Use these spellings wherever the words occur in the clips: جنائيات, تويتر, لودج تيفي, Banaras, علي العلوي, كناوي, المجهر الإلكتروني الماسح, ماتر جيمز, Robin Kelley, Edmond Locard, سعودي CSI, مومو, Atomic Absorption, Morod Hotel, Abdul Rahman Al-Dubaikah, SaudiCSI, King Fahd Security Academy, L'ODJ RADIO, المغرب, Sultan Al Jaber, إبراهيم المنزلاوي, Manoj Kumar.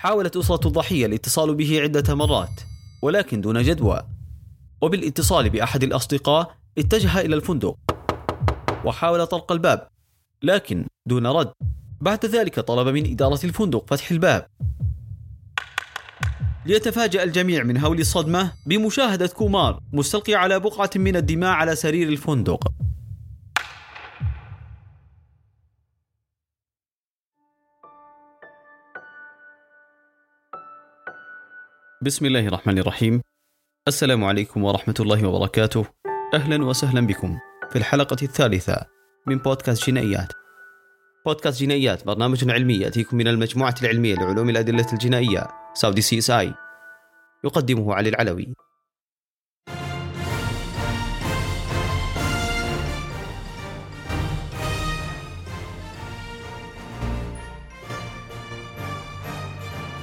حاولت أسرة الضحية الاتصال به عدة مرات ولكن دون جدوى، وبالاتصال بأحد الأصدقاء اتجه إلى الفندق وحاول طرق الباب لكن دون رد. بعد ذلك طلب من إدارة الفندق فتح الباب ليتفاجأ الجميع من هول الصدمة بمشاهدة كومار مستلقي على بقعة من الدماء على سرير الفندق. بسم الله الرحمن الرحيم. السلام عليكم ورحمة الله وبركاته. أهلا وسهلا بكم في الحلقة 3 من بودكاست جنائيات. بودكاست جنائيات برنامج علمي يأتيكم من المجموعة العلمية لعلوم الأدلة الجنائية سعودي CSI، يقدمه علي العلوي.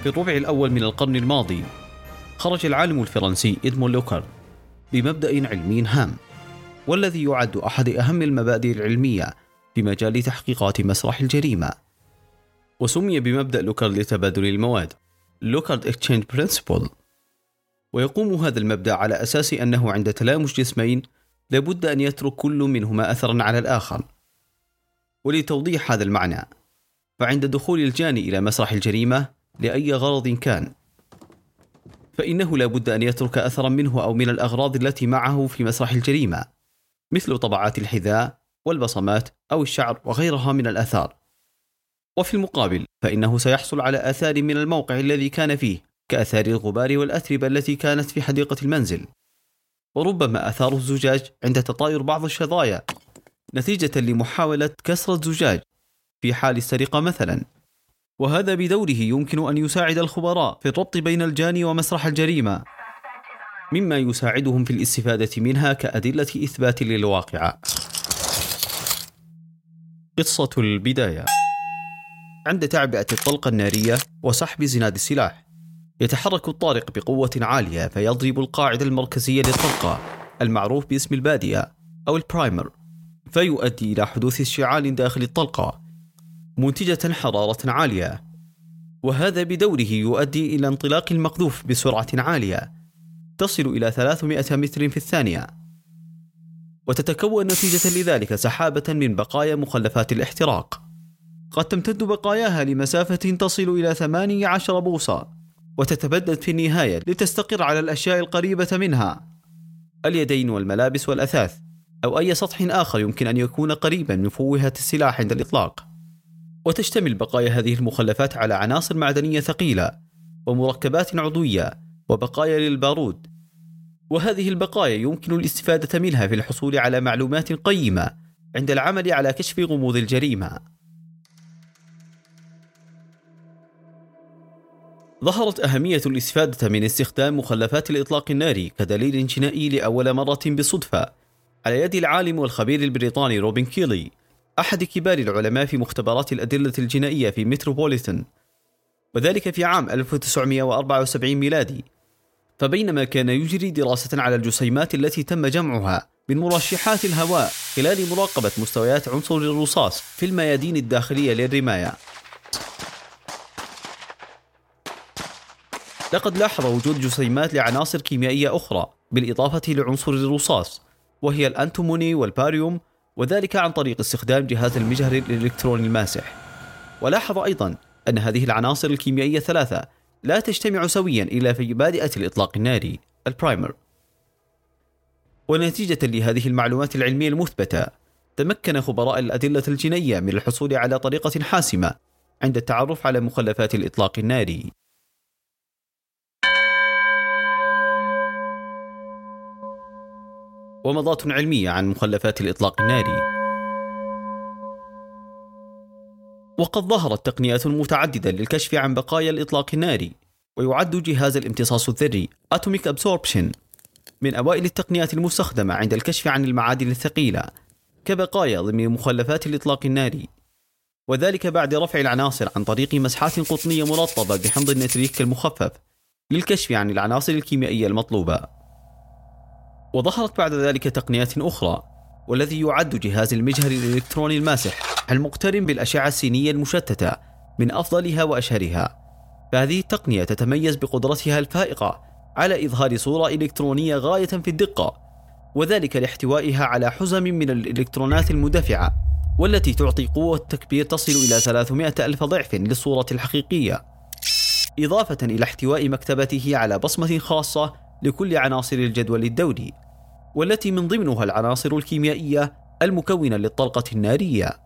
في الربع الأول من القرن الماضي خرج العالم الفرنسي إدمون لوكارد بمبدأ علمي هام، والذي يعد أحد أهم المبادئ العلمية في مجال تحقيقات مسرح الجريمة، وسمي بمبدأ لوكارد لتبادل المواد لوكارد اكتشينج برينسيبل. ويقوم هذا المبدأ على أساس أنه عند تلامس جسمين لابد أن يترك كل منهما أثرا على الآخر. ولتوضيح هذا المعنى، فعند دخول الجاني إلى مسرح الجريمة لأي غرض كان، فإنه لابد أن يترك أثرا منه أو من الأغراض التي معه في مسرح الجريمة، مثل طبعات الحذاء والبصمات أو الشعر وغيرها من الأثار. وفي المقابل فإنه سيحصل على آثار من الموقع الذي كان فيه، كأثار الغبار والأتربة التي كانت في حديقة المنزل، وربما آثار الزجاج عند تطاير بعض الشظايا نتيجة لمحاولة كسر الزجاج في حال السرقة مثلا. وهذا بدوره يمكن أن يساعد الخبراء في الربط بين الجاني ومسرح الجريمة، مما يساعدهم في الاستفادة منها كأدلة إثبات للواقعة. قصة البداية. عند تعبئة الطلقة النارية وسحب زناد السلاح، يتحرك الطارق بقوة عالية فيضرب القاعدة المركزية للطلقة المعروف باسم البادية أو البرايمر، فيؤدي إلى حدوث اشتعال داخل الطلقة منتجة حرارة عالية، وهذا بدوره يؤدي إلى انطلاق المقذوف بسرعة عالية تصل إلى 300 متر في الثانية، وتتكون نتيجة لذلك سحابة من بقايا مخلفات الاحتراق قد تمتد بقاياها لمسافة تصل إلى 18 بوصة، وتتبدد في النهاية لتستقر على الأشياء القريبة منها، اليدين والملابس والأثاث أو أي سطح آخر يمكن أن يكون قريبا من فوهة السلاح عند الإطلاق. وتشتمل بقايا هذه المخلفات على عناصر معدنية ثقيلة ومركبات عضوية وبقايا للبارود، وهذه البقايا يمكن الاستفادة منها في الحصول على معلومات قيمة عند العمل على كشف غموض الجريمة. ظهرت أهمية الاستفادة من استخدام مخلفات الإطلاق الناري كدليل جنائي لأول مرة بالصدفة على يد العالم والخبير البريطاني روبن كيلي، أحد كبار العلماء في مختبرات الأدلة الجنائية في متروبوليتن، وذلك في عام 1974 ميلادي. فبينما كان يجري دراسة على الجسيمات التي تم جمعها من مرشحات الهواء خلال مراقبة مستويات عنصر الرصاص في الميادين الداخلية للرماية، لقد لاحظ وجود جسيمات لعناصر كيميائية أخرى بالإضافة لعنصر الرصاص، وهي الأنتموني والباريوم، وذلك عن طريق استخدام جهاز المجهر الإلكتروني الماسح. ولاحظ أيضا أن هذه العناصر الكيميائية 3 لا تجتمع سويا إلا في بادئة الإطلاق الناري البرايمر. ونتيجة لهذه المعلومات العلمية المثبتة، تمكن خبراء الأدلة الجنائية من الحصول على طريقة حاسمة عند التعرف على مخلفات الإطلاق الناري. ومضات علمية عن مخلفات الإطلاق الناري. وقد ظهرت تقنيات متعددة للكشف عن بقايا الإطلاق الناري، ويعد جهاز الامتصاص الذري Atomic Absorption من أوائل التقنيات المستخدمة عند الكشف عن المعادن الثقيلة كبقايا ضمن مخلفات الإطلاق الناري، وذلك بعد رفع العناصر عن طريق مسحات قطنية مرطبة بحمض النتريك المخفف للكشف عن العناصر الكيميائية المطلوبة. وظهرت بعد ذلك تقنيات أخرى، والذي يعد جهاز المجهر الإلكتروني الماسح المقترن بالأشعة السينية المشتتة من أفضلها وأشهرها، فهذه التقنية تتميز بقدرتها الفائقة على إظهار صورة إلكترونية غاية في الدقة، وذلك لاحتوائها على حزم من الإلكترونات المدفعة، والتي تعطي قوة تكبير تصل إلى 300 ألف ضعف للصورة الحقيقية، إضافة إلى احتواء مكتبته على بصمة خاصة لكل عناصر الجدول الدوري، والتي من ضمنها العناصر الكيميائية المكونة للطلقة النارية.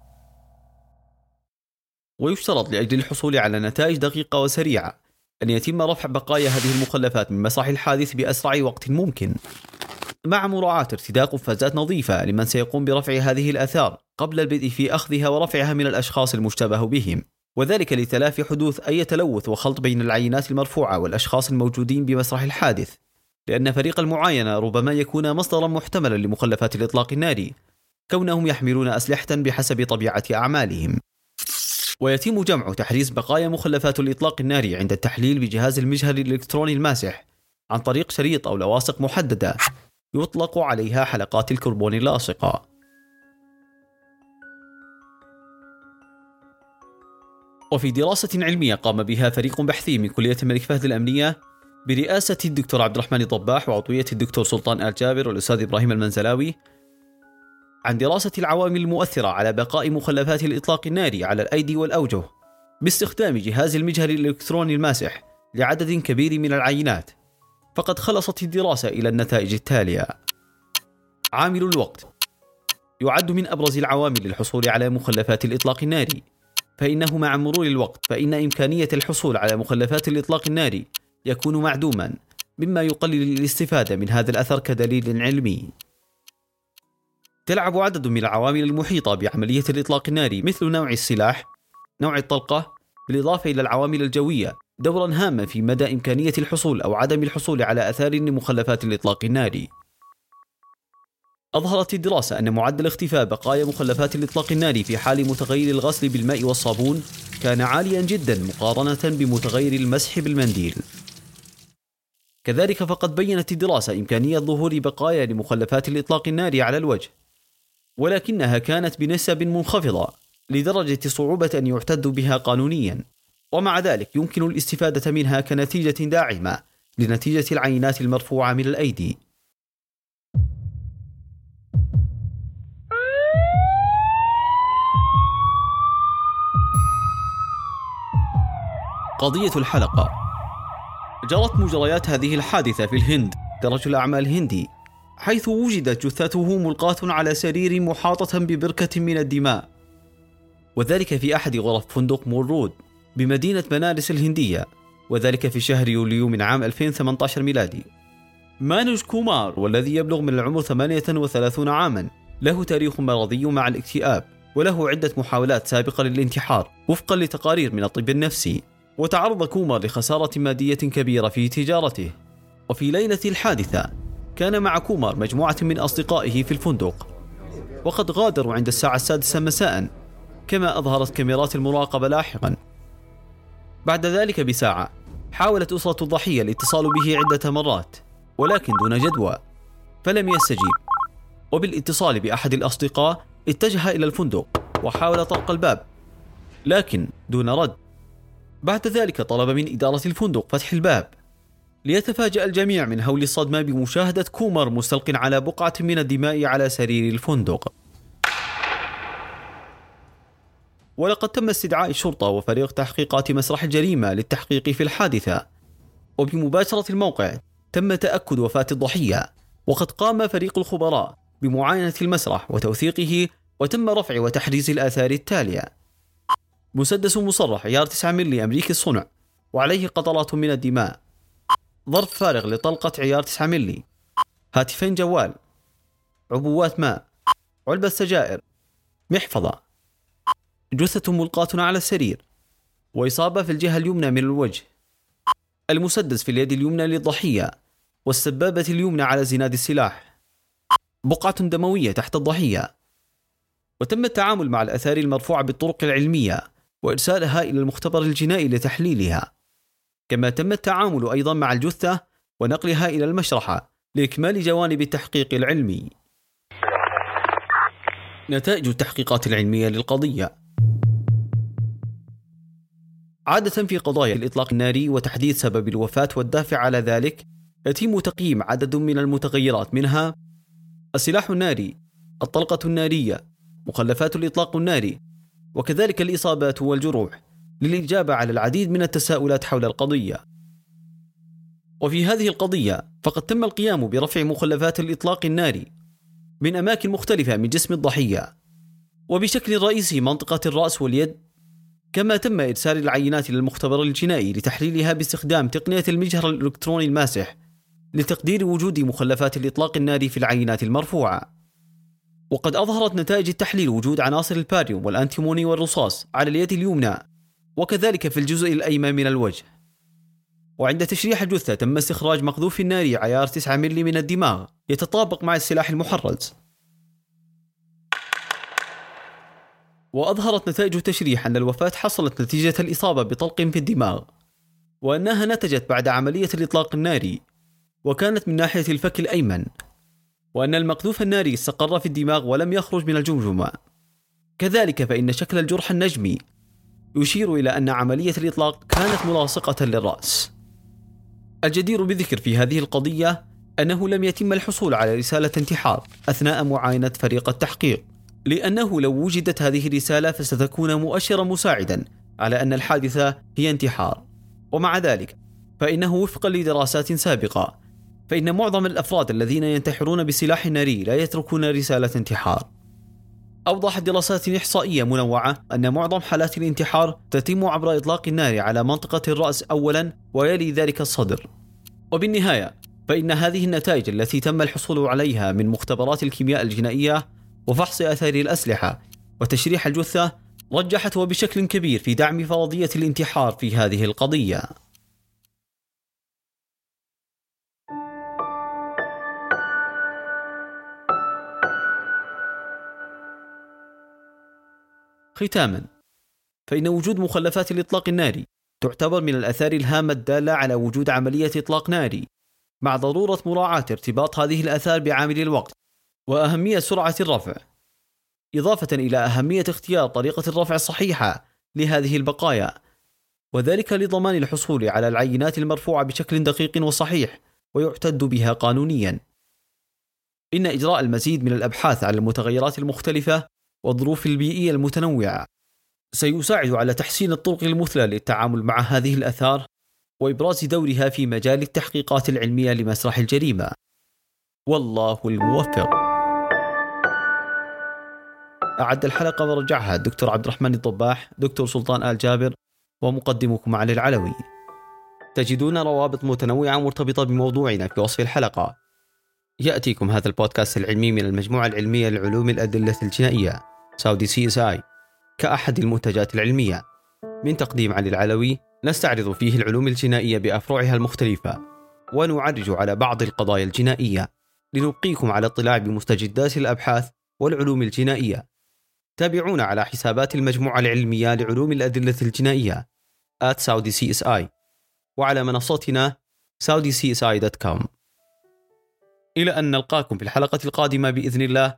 ويشترط لأجل الحصول على نتائج دقيقة وسريعة أن يتم رفع بقايا هذه المخلفات من مساح الحادث بأسرع وقت ممكن، مع مراعاة ارتداء قفازات نظيفة لمن سيقوم برفع هذه الآثار قبل البدء في أخذها ورفعها من الأشخاص المشتبه بهم، وذلك لتلافي حدوث أي تلوث وخلط بين العينات المرفوعة والأشخاص الموجودين بمسرح الحادث، لأن فريق المعاينة ربما يكون مصدرا محتملا لمخلفات الإطلاق الناري، كونهم يحملون أسلحة بحسب طبيعة أعمالهم. ويتم جمع تحريز بقايا مخلفات الإطلاق الناري عند التحليل بجهاز المجهر الإلكتروني الماسح عن طريق شريط أو لواصق محددة يطلق عليها حلقات الكربون اللاصقة. وفي دراسة علمية قام بها فريق بحثي من كلية الملك فهد الأمنية برئاسة الدكتور عبد الرحمن الضباح وعضوية الدكتور سلطان آل جابر والأستاذ إبراهيم المنزلاوي عن دراسة العوامل المؤثرة على بقاء مخلفات الإطلاق الناري على الأيدي والأوجه باستخدام جهاز المجهر الإلكتروني الماسح لعدد كبير من العينات، فقد خلصت الدراسة إلى النتائج التالية. عامل الوقت يعد من أبرز العوامل للحصول على مخلفات الإطلاق الناري، فإنه مع مرور الوقت فإن إمكانية الحصول على مخلفات الإطلاق الناري يكون معدوما، مما يقلل الاستفادة من هذا الأثر كدليل علمي. تلعب عدد من العوامل المحيطة بعملية الإطلاق الناري مثل نوع السلاح، نوع الطلقة، بالإضافة إلى العوامل الجوية دورا هاما في مدى إمكانية الحصول أو عدم الحصول على آثار لمخلفات الإطلاق الناري. أظهرت الدراسة أن معدل اختفاء بقايا مخلفات الإطلاق الناري في حال متغير الغسل بالماء والصابون كان عاليا جدا مقارنة بمتغير المسح بالمنديل. كذلك فقد بينت الدراسة إمكانية ظهور بقايا لمخلفات الإطلاق الناري على الوجه، ولكنها كانت بنسب منخفضة لدرجة صعوبة أن يعتد بها قانونيا، ومع ذلك يمكن الاستفادة منها كنتيجة داعمة لنتيجة العينات المرفوعة من الأيدي. قضية الحلقة. جرت مجريات هذه الحادثة في الهند رجل أعمال هندي، حيث وجدت جثته ملقاة على سرير محاطة ببركة من الدماء، وذلك في أحد غرف فندق مورود بمدينة بنارس الهندية، وذلك في شهر يوليو من عام 2018 ميلادي. مانوج كومار، والذي يبلغ من العمر 38 عاما، له تاريخ مرضي مع الاكتئاب، وله عدة محاولات سابقة للانتحار وفقا لتقارير من الطب النفسي. وتعرض كومار لخسارة مادية كبيرة في تجارته. وفي ليلة الحادثة كان مع كومار مجموعة من أصدقائه في الفندق، وقد غادروا عند الساعة 6 مساء كما أظهرت كاميرات المراقبة لاحقا. بعد ذلك بساعة حاولت أسرة الضحية الاتصال به عدة مرات، ولكن دون جدوى، فلم يستجيب. وبالاتصال بأحد الأصدقاء اتجه إلى الفندق وحاول طرق الباب، لكن دون رد. بعد ذلك طلب من إدارة الفندق فتح الباب، ليتفاجأ الجميع من هول الصدمة بمشاهدة كومار مستلق على بقعة من الدماء على سرير الفندق. ولقد تم استدعاء الشرطة وفريق تحقيقات مسرح الجريمة للتحقيق في الحادثة، وبمباشرة الموقع تم تأكد وفاة الضحية، وقد قام فريق الخبراء بمعاينة المسرح وتوثيقه، وتم رفع وتحريز الآثار التالية: مسدس مصرح عيار 9 ملي أمريكي الصنع وعليه قطرات من الدماء، ظرف فارغ لطلقة عيار 9 ملي، هاتفين جوال، عبوات ماء، علبة سجائر، محفظة، جثة ملقاة على السرير، وإصابة في الجهة اليمنى من الوجه، المسدس في اليد اليمنى للضحية، والسبابة اليمنى على زناد السلاح، بقعة دموية تحت الضحية. وتم التعامل مع الآثار المرفوعة بالطرق العلمية وإرسالها إلى المختبر الجنائي لتحليلها، كما تم التعامل أيضا مع الجثة ونقلها إلى المشرحة لإكمال جوانب التحقيق العلمي. نتائج التحقيقات العلمية للقضية. عادة في قضايا الإطلاق الناري وتحديد سبب الوفاة والدافع على ذلك، يتم تقييم عدد من المتغيرات، منها السلاح الناري، الطلقة النارية، مخلفات الإطلاق الناري، وكذلك الإصابات والجروح، للإجابة على العديد من التساؤلات حول القضية. وفي هذه القضية فقد تم القيام برفع مخلفات الإطلاق الناري من أماكن مختلفة من جسم الضحية، وبشكل رئيسي منطقة الرأس واليد، كما تم إرسال العينات للمختبر الجنائي لتحليلها باستخدام تقنية المجهر الإلكتروني الماسح لتقدير وجود مخلفات الإطلاق الناري في العينات المرفوعة. وقد أظهرت نتائج التحليل وجود عناصر الباريوم والأنتيموني والرصاص على اليد اليمنى، وكذلك في الجزء الأيمن من الوجه. وعند تشريح الجثة تم استخراج مقذوف الناري عيار 9 مللي من الدماغ يتطابق مع السلاح المحرز. وأظهرت نتائج التشريح أن الوفاة حصلت نتيجة الإصابة بطلق في الدماغ، وأنها نتجت بعد عملية الإطلاق الناري، وكانت من ناحية الفك الأيمن، وأن المقذوف الناري استقر في الدماغ ولم يخرج من الجمجمة. كذلك فإن شكل الجرح النجمي يشير إلى أن عملية الإطلاق كانت ملاصقة للرأس. الجدير بالذكر في هذه القضية أنه لم يتم الحصول على رسالة انتحار أثناء معاينة فريق التحقيق، لأنه لو وجدت هذه الرسالة فستكون مؤشرا مساعدا على أن الحادثة هي انتحار. ومع ذلك فإنه وفقا لدراسات سابقة فإن معظم الأفراد الذين ينتحرون بسلاح ناري لا يتركون رسالة انتحار. أوضحت دراسات إحصائية منوعة أن معظم حالات الانتحار تتم عبر إطلاق النار على منطقة الرأس أولا، ويلي ذلك الصدر. وبالنهاية فإن هذه النتائج التي تم الحصول عليها من مختبرات الكيمياء الجنائية وفحص آثار الأسلحة وتشريح الجثة رجحت وبشكل كبير في دعم فرضية الانتحار في هذه القضية. ختاما فإن وجود مخلفات الإطلاق الناري تعتبر من الآثار الهامة الدالة على وجود عملية إطلاق ناري، مع ضرورة مراعاة ارتباط هذه الآثار بعامل الوقت وأهمية سرعة الرفع، إضافة إلى أهمية اختيار طريقة الرفع الصحيحة لهذه البقايا، وذلك لضمان الحصول على العينات المرفوعة بشكل دقيق وصحيح ويعتد بها قانونيا. إن إجراء المزيد من الأبحاث على المتغيرات المختلفة والظروف البيئية المتنوعة سيساعد على تحسين الطرق المثلى للتعامل مع هذه الآثار وإبراز دورها في مجال التحقيقات العلمية لمسرح الجريمة. والله الموفق. أعد الحلقة ورجعها الدكتور عبد الرحمن الضباح، دكتور سلطان آل جابر، ومقدمكم علي العلوي. تجدون روابط متنوعة مرتبطة بموضوعنا في وصف الحلقة. يأتيكم هذا البودكاست العلمي من المجموعة العلمية لعلوم الأدلة الجنائية سعودي CSI كأحد المنتجات العلمية، من تقديم علي العلوي. نستعرض فيه العلوم الجنائية بأفرعها المختلفة، ونعرج على بعض القضايا الجنائية لنبقيكم على اطلاع بمستجدات الأبحاث والعلوم الجنائية. تابعونا على حسابات المجموعة العلمية لعلوم الأدلة الجنائية @SaudiCSI وعلى منصتنا saudiCSI.com. إلى أن نلقاكم في الحلقة القادمة بإذن الله،